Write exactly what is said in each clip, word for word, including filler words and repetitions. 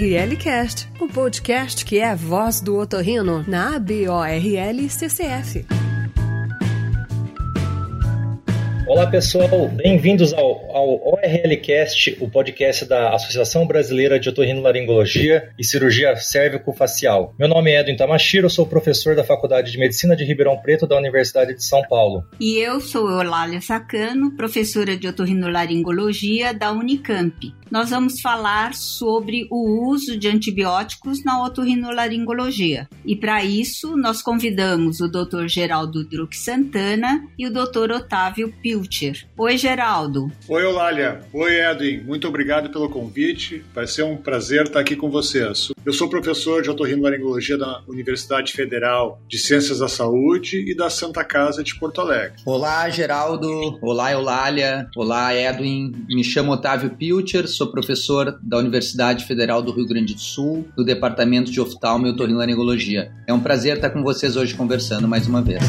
O R L Cast, o podcast que é a voz do otorrino na A B O R L C C F. Olá pessoal, bem-vindos ao, ao O R L Cast, o podcast da Associação Brasileira de Otorrinolaringologia e Cirurgia Cérvico-Facial. Meu nome é Edwin Tamashiro, sou professor da Faculdade de Medicina de Ribeirão Preto da Universidade de São Paulo. E eu sou Eulália Sakano, professora de Otorrinolaringologia da Unicamp. Nós vamos falar sobre o uso de antibióticos na otorrinolaringologia. E para isso, nós convidamos o doutor Geraldo Druk Santana e o doutor Otávio Piltcher. Oi, Geraldo. Oi, Eulália. Oi, Edwin. Muito obrigado pelo convite. Vai ser um prazer estar aqui com vocês. Eu sou professor de otorrinolaringologia da Universidade Federal de Ciências da Saúde e da Santa Casa de Porto Alegre. Olá, Geraldo. Olá, Eulália. Olá, Edwin. Me chamo Otávio Piltcher. Sou professor da Universidade Federal do Rio Grande do Sul, do Departamento de Oftalmo e Otorrinolaringologia. É um prazer estar com vocês hoje conversando mais uma vez.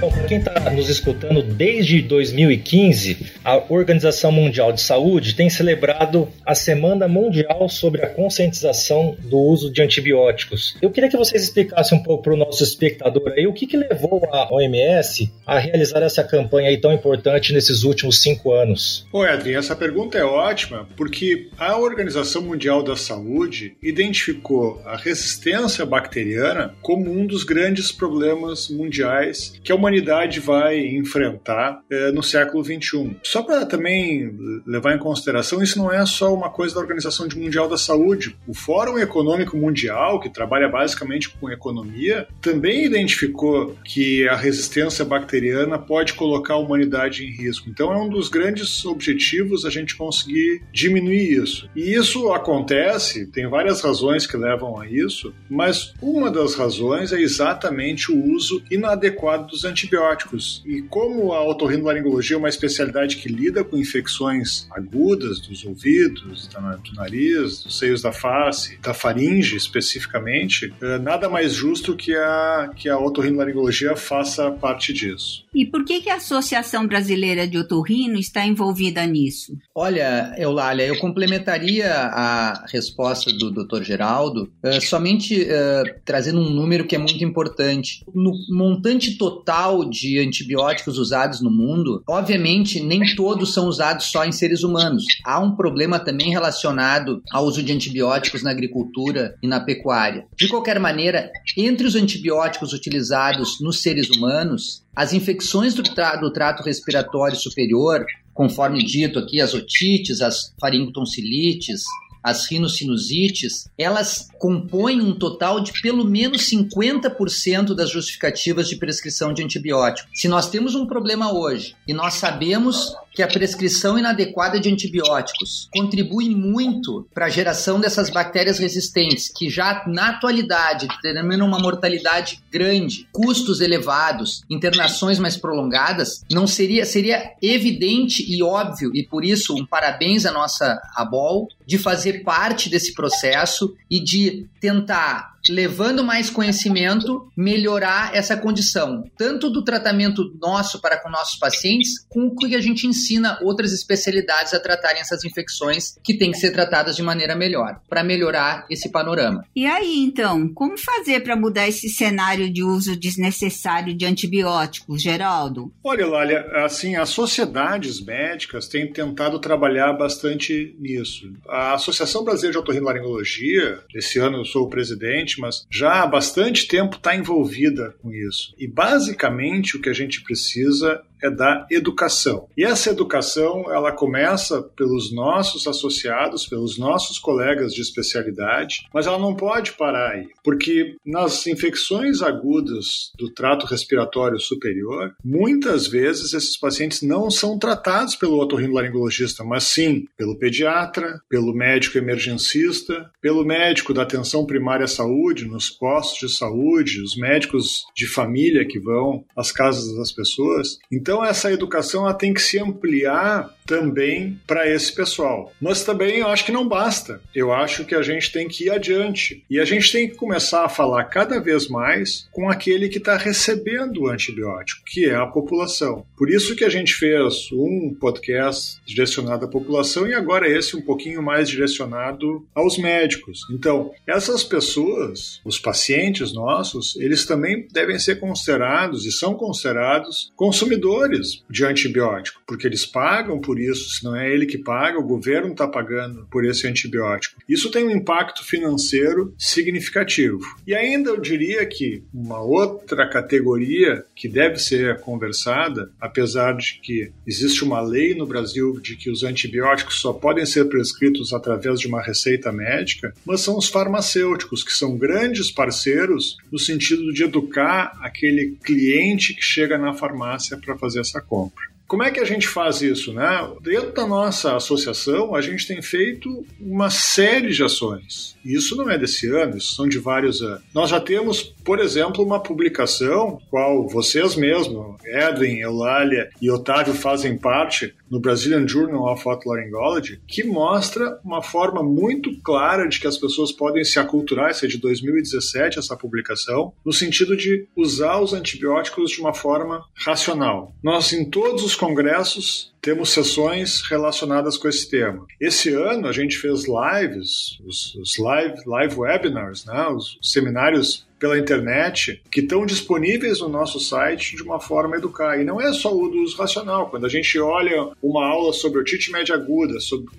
Para quem está nos escutando, desde dois mil e quinze, a Organização Mundial de Saúde tem celebrado a Semana Mundial sobre a Conscientização do Uso de Antibióticos. Eu queria que vocês explicassem um pouco para o nosso espectador aí o que, que levou a O M S a realizar essa campanha aí tão importante nesses últimos cinco anos. Ô Edwin, essa pergunta é ótima porque a Organização Mundial da Saúde identificou a resistência bacteriana como um dos grandes problemas mundiais que a humanidade vai enfrentar eh, no século vinte e um. Só para também levar em consideração, isso não é só uma coisa da Organização Mundial da Saúde. O Fórum Econômico Mundial, que trabalha basicamente com economia, também identificou que a resistência bacteriana pode colocar a humanidade em risco. Então é um dos grandes objetivos a gente conseguir diminuir isso. E isso acontece, tem várias razões que levam a isso, mas uma das razões é exatamente o uso inadequado dos antibióticos. antibióticos. E como a otorrinolaringologia é uma especialidade que lida com infecções agudas dos ouvidos, do nariz, dos seios da face, da faringe especificamente, nada mais justo que a, que a otorrinolaringologia faça parte disso. E por que, que a Associação Brasileira de Otorrino está envolvida nisso? Olha, Eulália, eu complementaria a resposta do doutor Geraldo uh, somente uh, trazendo um número que é muito importante. No montante total de antibióticos usados no mundo, obviamente nem todos são usados só em seres humanos. Há um problema também relacionado ao uso de antibióticos na agricultura e na pecuária. De qualquer maneira, entre os antibióticos utilizados nos seres humanos, as infecções do, tra- do trato respiratório superior, conforme dito aqui, as otites, as faringotonsilites, as rinossinusites, elas compõem um total de pelo menos cinquenta por cento das justificativas de prescrição de antibiótico. Se nós temos um problema hoje e nós sabemos que a prescrição inadequada de antibióticos contribui muito para a geração dessas bactérias resistentes, que já na atualidade determinam uma mortalidade grande, custos elevados, internações mais prolongadas, não seria, seria evidente e óbvio, e por isso um parabéns à nossa ABOL, de fazer parte desse processo e de tentar, levando mais conhecimento, melhorar essa condição, tanto do tratamento nosso para com nossos pacientes, com o que a gente ensina outras especialidades a tratarem essas infecções que têm que ser tratadas de maneira melhor, para melhorar esse panorama. E aí, então, como fazer para mudar esse cenário de uso desnecessário de antibióticos, Geraldo? Olha, Lália, assim, as sociedades médicas têm tentado trabalhar bastante nisso. A Associação Brasileira de Otorrinolaringologia, esse ano eu sou o presidente, mas já há bastante tempo está envolvida com isso. E basicamente o que a gente precisa é da educação. E essa educação, ela começa pelos nossos associados, pelos nossos colegas de especialidade, mas ela não pode parar aí, porque nas infecções agudas do trato respiratório superior, muitas vezes esses pacientes não são tratados pelo otorrinolaringologista, mas sim pelo pediatra, pelo médico emergencista, pelo médico da atenção primária à saúde, nos postos de saúde, os médicos de família que vão às casas das pessoas. Então, Então, essa educação ela tem que se ampliar também para esse pessoal. Mas também eu acho que não basta. Eu acho que a gente tem que ir adiante. E a gente tem que começar a falar cada vez mais com aquele que está recebendo o antibiótico, que é a população. Por isso que a gente fez um podcast direcionado à população e agora esse um pouquinho mais direcionado aos médicos. Então, essas pessoas, os pacientes nossos, eles também devem ser considerados e são considerados consumidores de antibiótico, porque eles pagam por isso, se não é ele que paga, o governo está pagando por esse antibiótico. Isso tem um impacto financeiro significativo. E ainda eu diria que uma outra categoria que deve ser conversada, apesar de que existe uma lei no Brasil de que os antibióticos só podem ser prescritos através de uma receita médica, mas são os farmacêuticos, que são grandes parceiros no sentido de educar aquele cliente que chega na farmácia para fazer essa compra. Como é que a gente faz isso, né? Dentro da nossa associação, a gente tem feito uma série de ações. Isso não é desse ano, isso são de vários anos. Nós já temos, por exemplo, uma publicação, qual vocês mesmos, Edwin, Eulália e Otávio fazem parte, no Brazilian Journal of Otolaryngology, que mostra uma forma muito clara de que as pessoas podem se aculturar, isso é de dois mil e dezessete, essa publicação, no sentido de usar os antibióticos de uma forma racional. Nós, em todos os congressos, temos sessões relacionadas com esse tema. Esse ano a gente fez lives, os, os live, live webinars, né? Os seminários pela internet, que estão disponíveis no nosso site de uma forma a educar. E não é só o do uso racional. Quando a gente olha uma aula sobre otite média aguda,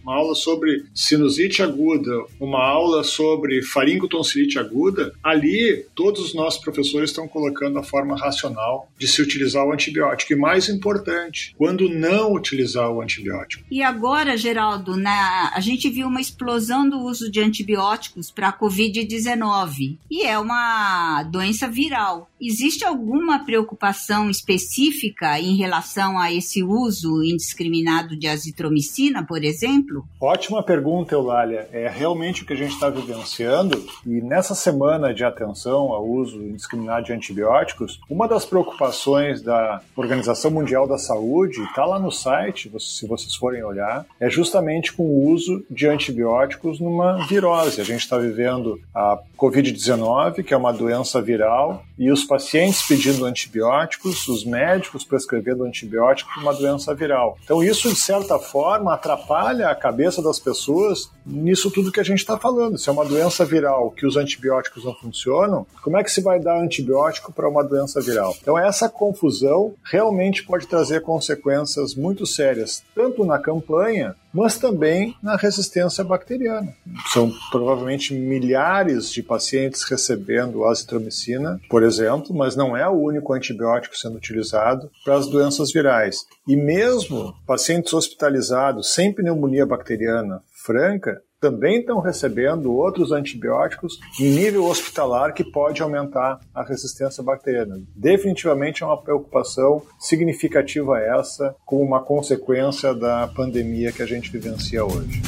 uma aula sobre sinusite aguda, uma aula sobre faringotonsilite aguda, ali todos os nossos professores estão colocando a forma racional de se utilizar o antibiótico. E mais importante, quando não utilizar o antibiótico. E agora, Geraldo, na... a gente viu uma explosão do uso de antibióticos para a covid dezenove. E é uma doença viral. Existe alguma preocupação específica em relação a esse uso indiscriminado de azitromicina, por exemplo? Ótima pergunta, Eulália. É realmente o que a gente está vivenciando e nessa semana de atenção ao uso indiscriminado de antibióticos, uma das preocupações da Organização Mundial da Saúde, está lá no site, se vocês forem olhar, é justamente com o uso de antibióticos numa virose. A gente está vivendo a covid dezenove, que é uma doença viral, e os pacientes pedindo antibióticos, os médicos prescrevendo antibiótico para uma doença viral. Então isso, de certa forma, atrapalha a cabeça das pessoas nisso tudo que a gente está falando. Se é uma doença viral que os antibióticos não funcionam, como é que se vai dar antibiótico para uma doença viral? Então essa confusão realmente pode trazer consequências muito sérias, tanto na campanha, mas também na resistência bacteriana. São provavelmente milhares de pacientes recebendo azitromicina, por exemplo, mas não é o único antibiótico sendo utilizado para as doenças virais. E mesmo pacientes hospitalizados sem pneumonia bacteriana franca também estão recebendo outros antibióticos em nível hospitalar que pode aumentar a resistência bacteriana. Definitivamente é uma preocupação significativa essa, como uma consequência da pandemia que a gente vivencia hoje.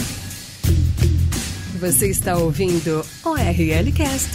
Você está ouvindo o ORLcast.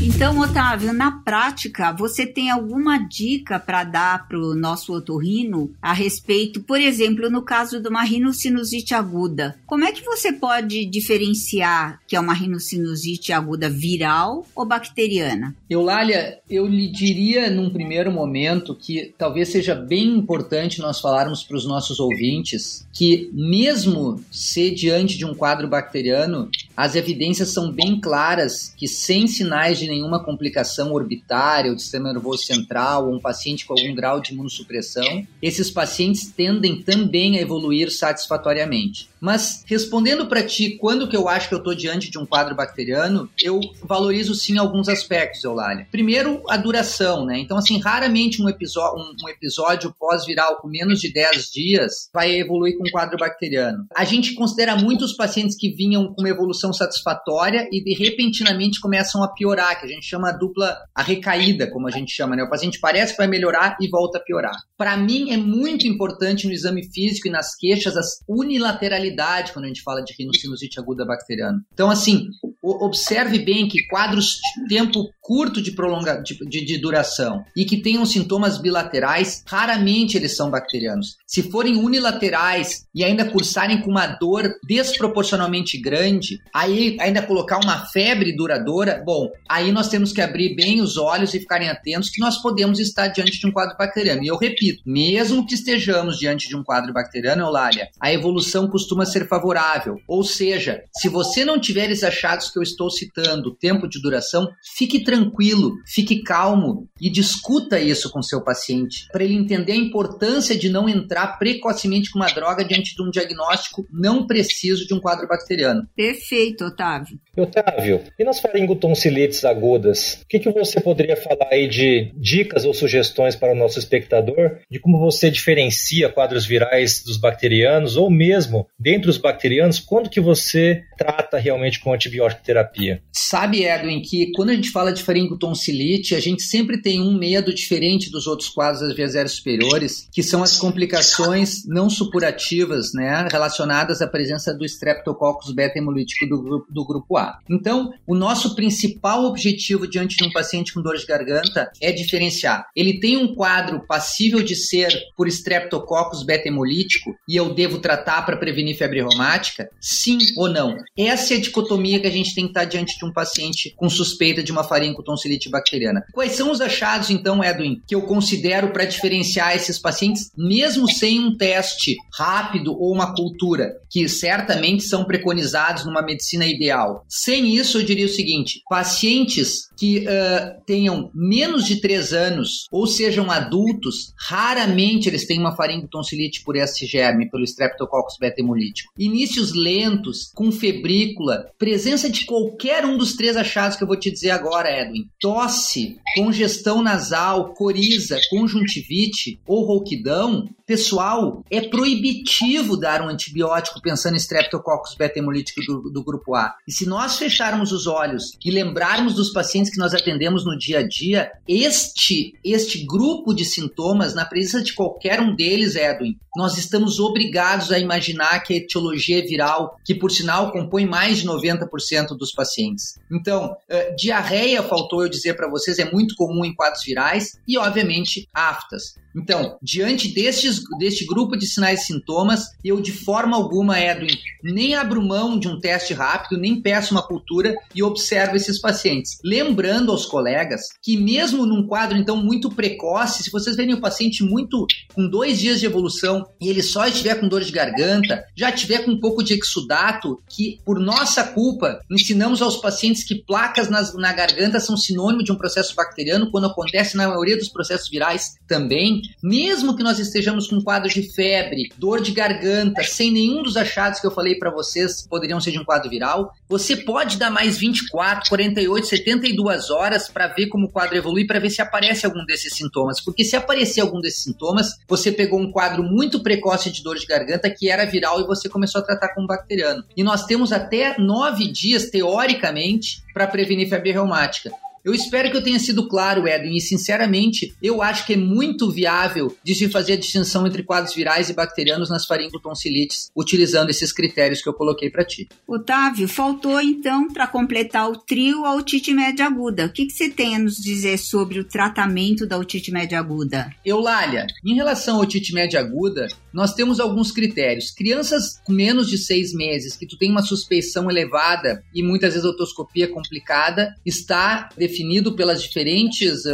Então, Otávio, na prática, você tem alguma dica para dar para o nosso otorrino a respeito, por exemplo, no caso de uma rinocinusite aguda? Como é que você pode diferenciar que é uma rinocinusite aguda viral ou bacteriana? Eulália, eu lhe diria num primeiro momento que talvez seja bem importante nós falarmos para os nossos ouvintes que mesmo se diante de um quadro bacteriano, as evidências são bem claras que sem sinais de nenhuma complicação orbitária ou de sistema nervoso central ou um paciente com algum grau de imunossupressão, esses pacientes tendem também a evoluir satisfatoriamente. Mas respondendo para ti, quando que eu acho que eu estou diante de um quadro bacteriano, eu valorizo sim alguns aspectos, Eulália. Primeiro, a duração, né? Então, assim, raramente um, episó- um, um episódio pós-viral com menos de dez dias vai evoluir com um quadro bacteriano. A gente considera muitos pacientes que vinham com uma evolução satisfatória e de repentinamente começam a piorar, que a gente chama a dupla, a recaída, como a gente chama, né? O paciente parece que vai melhorar e volta a piorar. Para mim é muito importante no exame físico e nas queixas a unilateralidade quando a gente fala de rinocinusite aguda bacteriana. Então assim, observe bem que quadros de tempo curto de, prolonga, de, de, de duração e que tenham sintomas bilaterais, raramente eles são bacterianos. Se forem unilaterais e ainda cursarem com uma dor desproporcionalmente grande, aí ainda colocar uma febre duradoura, bom, aí nós temos que abrir bem os olhos e ficarem atentos que nós podemos estar diante de um quadro bacteriano. E eu repito, mesmo que estejamos diante de um quadro bacteriano, Eulália, a evolução costuma ser favorável. Ou seja, se você não tiver esses achados que eu estou citando, tempo de duração, fique tranquilo, fique calmo e discuta isso com seu paciente para ele entender a importância de não entrar precocemente com uma droga diante de um diagnóstico não preciso de um quadro bacteriano. Perfeito, Otávio. Otávio, e nas faringotonsilites agudas, o que, que você poderia falar aí de dicas ou sugestões para o nosso espectador de como você diferencia quadros virais dos bacterianos ou mesmo dentre os bacterianos, quando que você trata realmente com antibiótico terapia? Sabe, Edwin, que quando a gente fala de faringotonsilite, a gente sempre tem um medo diferente dos outros quadros das vias aéreas superiores, que são as complicações não supurativas, né, relacionadas à presença do Streptococcus beta-hemolítico do, do grupo A. Então, o nosso principal objetivo diante de um paciente com dor de garganta é diferenciar. Ele tem um quadro passível de ser por Streptococcus beta-hemolítico e eu devo tratar para prevenir febre reumática? Sim ou não? Essa é a dicotomia que a gente tem que estar diante de um paciente com suspeita de uma faringotonsilite bacteriana. Quais são os achados, então, Edwin, que eu considero para diferenciar esses pacientes, mesmo sem um teste rápido ou uma cultura, que certamente são preconizados numa medicina ideal? Sem isso, eu diria o seguinte: pacientes que uh, tenham menos de três anos ou sejam adultos, raramente eles têm uma faringotonsilite por esse germe, pelo Streptococcus beta-hemolítico. Inícios lentos, com febrícula, presença de qualquer um dos três achados que eu vou te dizer agora, Edwin: tosse, congestão nasal, coriza, conjuntivite ou rouquidão, pessoal, é proibitivo dar um antibiótico pensando em Streptococcus beta-hemolítico do, do grupo A. E se nós fecharmos os olhos e lembrarmos dos pacientes que nós atendemos no dia a dia, este, este grupo de sintomas, na presença de qualquer um deles, Edwin, nós estamos obrigados a imaginar que a etiologia é viral, que por sinal compõe mais de noventa por cento dos pacientes. Então, uh, diarreia, faltou eu dizer para vocês, é muito comum em quadros virais e, obviamente, aftas. Então, diante destes, deste grupo de sinais e sintomas, eu de forma alguma, Edwin, nem abro mão de um teste rápido, nem peço uma cultura e observo esses pacientes. Lembrando aos colegas que mesmo num quadro, então, muito precoce, se vocês verem o paciente muito com dois dias de evolução e ele só estiver com dor de garganta, já tiver com um pouco de exudato, que por nossa culpa ensinamos aos pacientes que placas nas, na garganta são sinônimo de um processo bacteriano, quando acontece na maioria dos processos virais também, mesmo que nós estejamos com um quadro de febre, dor de garganta, sem nenhum dos achados que eu falei para vocês poderiam ser de um quadro viral, você pode dar mais vinte e quatro, quarenta e oito, setenta e duas horas para ver como o quadro evolui, para ver se aparece algum desses sintomas, porque se aparecer algum desses sintomas, você pegou um quadro muito precoce de dor de garganta que era viral e você começou a tratar com bacteriano. E nós temos até nove dias, teoricamente, para prevenir febre reumática. Eu espero que eu tenha sido claro, Edwin, e sinceramente, eu acho que é muito viável de se fazer a distinção entre quadros virais e bacterianos nas faringotonsilites, utilizando esses critérios que eu coloquei para ti. Otávio, faltou então, para completar o trio, a otite média aguda. O que, que você tem a nos dizer sobre o tratamento da otite média aguda? Eulália, em relação à otite média aguda, nós temos alguns critérios. Crianças com menos de seis meses, que tu tem uma suspeição elevada e muitas vezes otoscopia complicada, está definido pelas diferentes uh,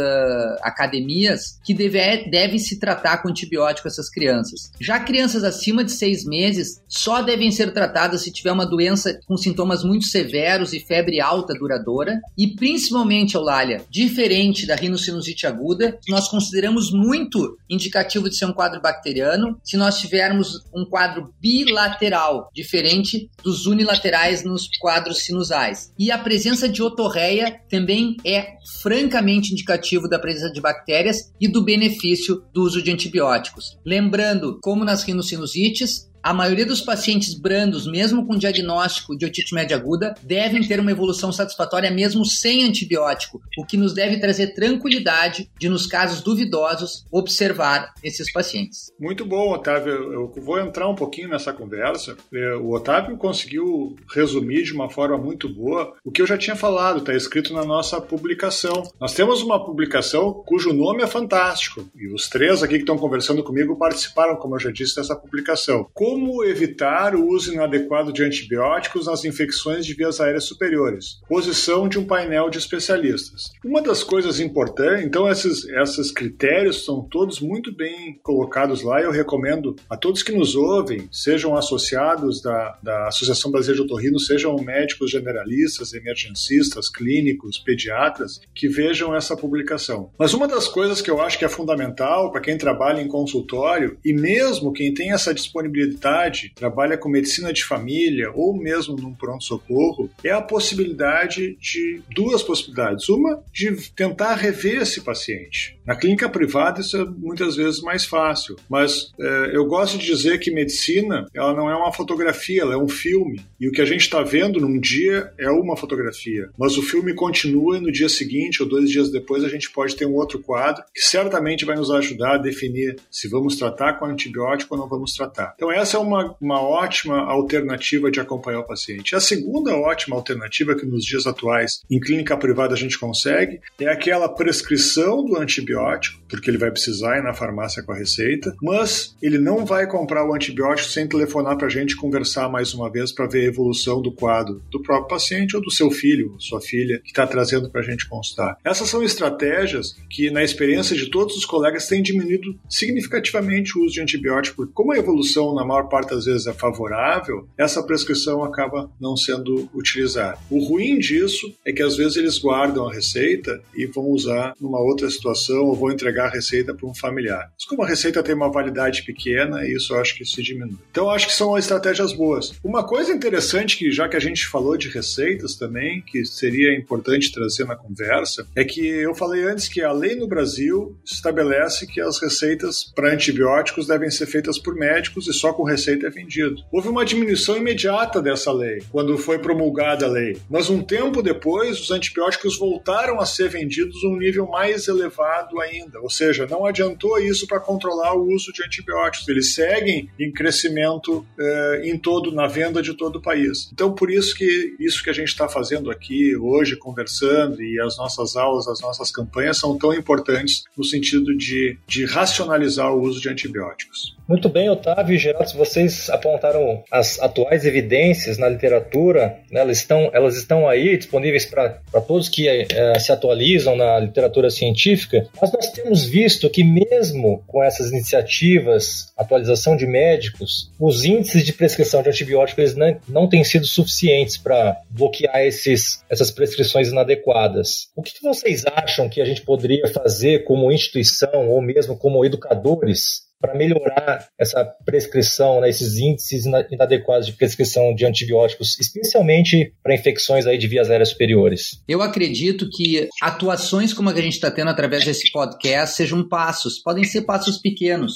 academias que deve, devem se tratar com antibiótico essas crianças. Já crianças acima de seis meses só devem ser tratadas se tiver uma doença com sintomas muito severos e febre alta duradoura e principalmente, Eulália, diferente da rinocinusite aguda, que nós consideramos muito indicativo de ser um quadro bacteriano se nós tivermos um quadro bilateral, diferente dos unilaterais nos quadros sinusais. E a presença de otorreia também é francamente indicativo da presença de bactérias e do benefício do uso de antibióticos. Lembrando, como nas rinocinusites, A maioria dos pacientes brandos, mesmo com diagnóstico de otite média aguda, devem ter uma evolução satisfatória mesmo sem antibiótico, o que nos deve trazer tranquilidade de, nos casos duvidosos, observar esses pacientes. Muito bom, Otávio. Eu vou entrar um pouquinho nessa conversa. O Otávio conseguiu resumir de uma forma muito boa o que eu já tinha falado, está escrito na nossa publicação. Nós temos uma publicação cujo nome é fantástico, e os três aqui que estão conversando comigo participaram, como eu já disse, dessa publicação. Como evitar o uso inadequado de antibióticos nas infecções de vias aéreas superiores? Posição de um painel de especialistas. Uma das coisas importantes, então esses, esses critérios estão todos muito bem colocados lá, e eu recomendo a todos que nos ouvem, sejam associados da, da Associação Brasileira de Otorrino, sejam médicos generalistas, emergencistas, clínicos, pediatras, que vejam essa publicação. Mas uma das coisas que eu acho que é fundamental para quem trabalha em consultório, e mesmo quem tem essa disponibilidade, trabalha com medicina de família ou mesmo num pronto-socorro, é a possibilidade de duas possibilidades. Uma, de tentar rever esse paciente. Na clínica privada isso é muitas vezes mais fácil, mas é, eu gosto de dizer que medicina, ela não é uma fotografia, ela é um filme. E o que a gente está vendo num dia é uma fotografia, mas o filme continua, e no dia seguinte ou dois dias depois a gente pode ter um outro quadro que certamente vai nos ajudar a definir se vamos tratar com antibiótico ou não vamos tratar. Então essa é uma, uma ótima alternativa de acompanhar o paciente. A segunda ótima alternativa que nos dias atuais em clínica privada a gente consegue é aquela prescrição do antibiótico, porque ele vai precisar ir na farmácia com a receita, mas ele não vai comprar o antibiótico sem telefonar para a gente conversar mais uma vez para ver a evolução do quadro do próprio paciente ou do seu filho, sua filha, que está trazendo para a gente consultar. Essas são estratégias que, na experiência de todos os colegas, têm diminuído significativamente o uso de antibiótico, porque como a evolução, na maior parte das vezes, é favorável, essa prescrição acaba não sendo utilizada. O ruim disso é que, às vezes, eles guardam a receita e vão usar numa outra situação ou vão entregar a receita para um familiar. Mas como a receita tem uma validade pequena, isso eu acho que se diminui. Então, acho que são estratégias boas. Uma coisa interessante, que já que a gente falou de receitas também, que seria importante trazer na conversa, é que eu falei antes que a lei no Brasil estabelece que as receitas para antibióticos devem ser feitas por médicos e só com receita é vendido. Houve uma diminuição imediata dessa lei, quando foi promulgada a lei. Mas um tempo depois, os antibióticos voltaram a ser vendidos a um nível mais elevado ainda. Ou seja, não adiantou isso para controlar o uso de antibióticos. Eles seguem em crescimento eh, em todo, na venda de todo o país. Então, por isso que isso que a gente está fazendo aqui hoje, conversando, e as nossas aulas, as nossas campanhas são tão importantes no sentido de, de racionalizar o uso de antibióticos. Muito bem, Otávio e Geraldo, vocês apontaram as atuais evidências na literatura, né? elas, estão, elas estão aí disponíveis para todos que é, se atualizam na literatura científica, mas nós temos visto que mesmo com essas iniciativas, atualização de médicos, os índices de prescrição de antibióticos eles não, não têm sido suficientes para bloquear esses, essas prescrições inadequadas. O que vocês acham que a gente poderia fazer como instituição ou mesmo como educadores para melhorar essa prescrição, né, esses índices inadequados de prescrição de antibióticos, especialmente para infecções aí de vias aéreas superiores? Eu acredito que atuações como a que a gente está tendo através desse podcast sejam passos, podem ser passos pequenos,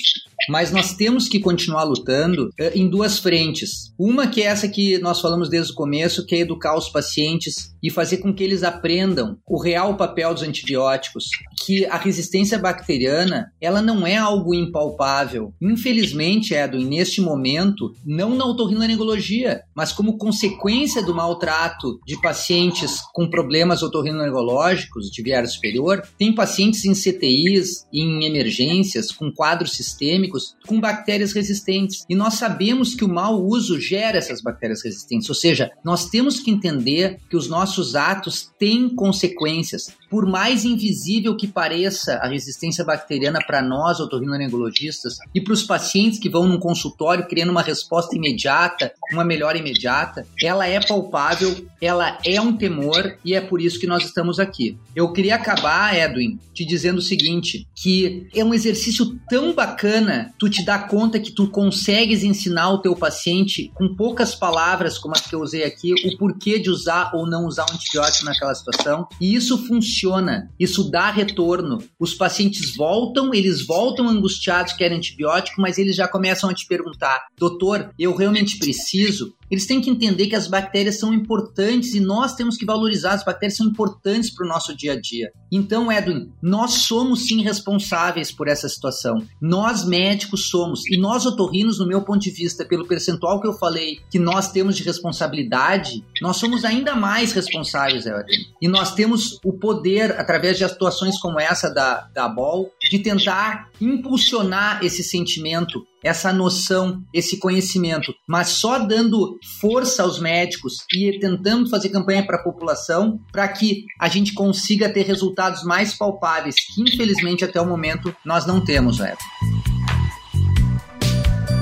mas nós temos que continuar lutando em duas frentes. Uma que é essa que nós falamos desde o começo, que é educar os pacientes e fazer com que eles aprendam o real papel dos antibióticos, que a resistência bacteriana, ela não é algo impalpável. Infelizmente, Edwin, neste momento, não na otorrinolaringologia, mas como consequência do maltrato de pacientes com problemas otorrinolaringológicos de via aérea superior, tem pacientes em C T Is, em emergências, com quadros sistêmicos, com bactérias resistentes. E nós sabemos que o mau uso gera essas bactérias resistentes, ou seja, nós temos que entender que os nossos atos têm consequências. Por mais invisível que pareça a resistência bacteriana para nós, otorrinolaringologistas, e para os pacientes que vão num consultório querendo uma resposta imediata, uma melhora imediata, ela é palpável, ela é um temor, e é por isso que nós estamos aqui. Eu queria acabar, Edwin, te dizendo o seguinte, que é um exercício tão bacana né? Tu te dá conta que tu consegues ensinar o teu paciente com poucas palavras, como as que eu usei aqui, o porquê de usar ou não usar um antibiótico naquela situação. E isso funciona, isso dá retorno. Os pacientes voltam, eles voltam angustiados, querem antibiótico, mas eles já começam a te perguntar: doutor, eu realmente preciso? Eles têm que entender que as bactérias são importantes e nós temos que valorizar, as bactérias são importantes para o nosso dia a dia. Então, Edwin, nós somos sim responsáveis por essa situação. Nós médicos somos, e nós otorrinos, no meu ponto de vista, pelo percentual que eu falei que nós temos de responsabilidade, nós somos ainda mais responsáveis, Edwin. E nós temos o poder, através de atuações como essa da, da B O L, de tentar impulsionar esse sentimento, essa noção, esse conhecimento, mas só dando força aos médicos e tentando fazer campanha para a população para que a gente consiga ter resultados mais palpáveis, que infelizmente até o momento nós não temos, né?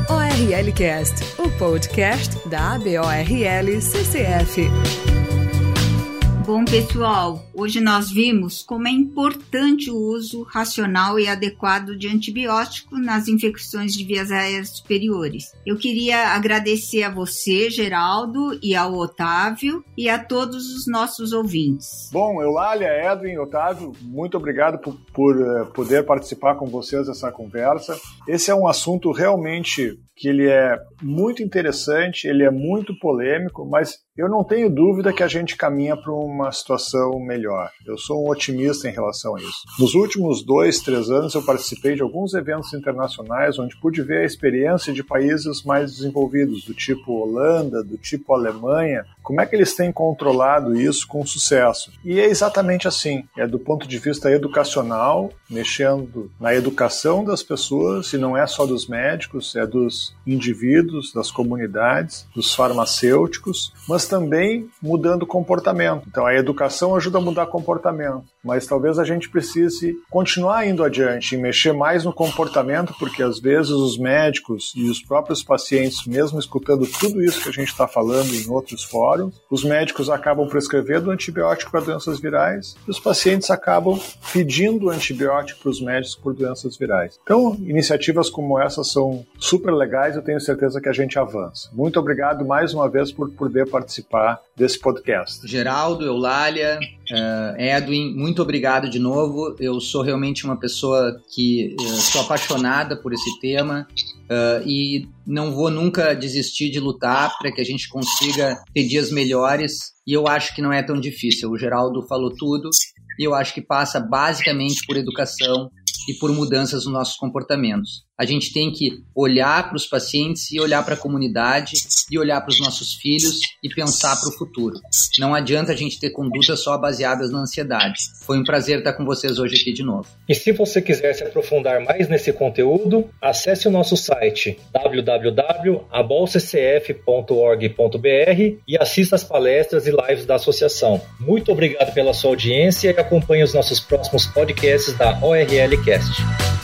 ORLcast, o podcast da A B O R L C C F. Bom, pessoal, hoje nós vimos como é importante o uso racional e adequado de antibióticos nas infecções de vias aéreas superiores. Eu queria agradecer a você, Geraldo, e ao Otávio, e a todos os nossos ouvintes. Bom, Eulália, Edwin, Otávio, muito obrigado por, por uh, poder participar com vocês dessa conversa. Esse é um assunto realmente que ele é muito interessante, ele é muito polêmico, mas eu não tenho dúvida que a gente caminha para uma situação melhor. Eu sou um otimista em relação a isso. Nos últimos dois, três anos, eu participei de alguns eventos internacionais onde pude ver a experiência de países mais desenvolvidos, do tipo Holanda, do tipo Alemanha, como é que eles têm controlado isso com sucesso. E é exatamente assim, é do ponto de vista educacional, mexendo na educação das pessoas, e não é só dos médicos, é dos indivíduos, das comunidades, dos farmacêuticos, mas também mudando comportamento. Então a educação ajuda a mudar comportamento, mas talvez a gente precise continuar indo adiante e mexer mais no comportamento, porque às vezes os médicos e os próprios pacientes, mesmo escutando tudo isso que a gente está falando em outros fóruns, os médicos acabam prescrevendo antibiótico para doenças virais e os pacientes acabam pedindo antibiótico para os médicos por doenças virais. Então iniciativas como essa são super legais, eu tenho certeza que a gente avança. Muito obrigado mais uma vez por poder participar desse podcast. Geraldo, Eulália, uh, Edwin, muito obrigado de novo. Eu sou realmente uma pessoa que uh, sou apaixonada por esse tema uh, e não vou nunca desistir de lutar para que a gente consiga ter dias melhores, e eu acho que não é tão difícil. O Geraldo falou tudo e eu acho que passa basicamente por educação e por mudanças nos nossos comportamentos. A gente tem que olhar para os pacientes e olhar para a comunidade e olhar para os nossos filhos e pensar para o futuro. Não adianta a gente ter condutas só baseadas na ansiedade. Foi um prazer estar com vocês hoje aqui de novo. E se você quiser se aprofundar mais nesse conteúdo, acesse o nosso site w w w ponto a b o l c c f ponto org ponto b r e assista às palestras e lives da associação. Muito obrigado pela sua audiência e acompanhe os nossos próximos podcasts da ORLcast.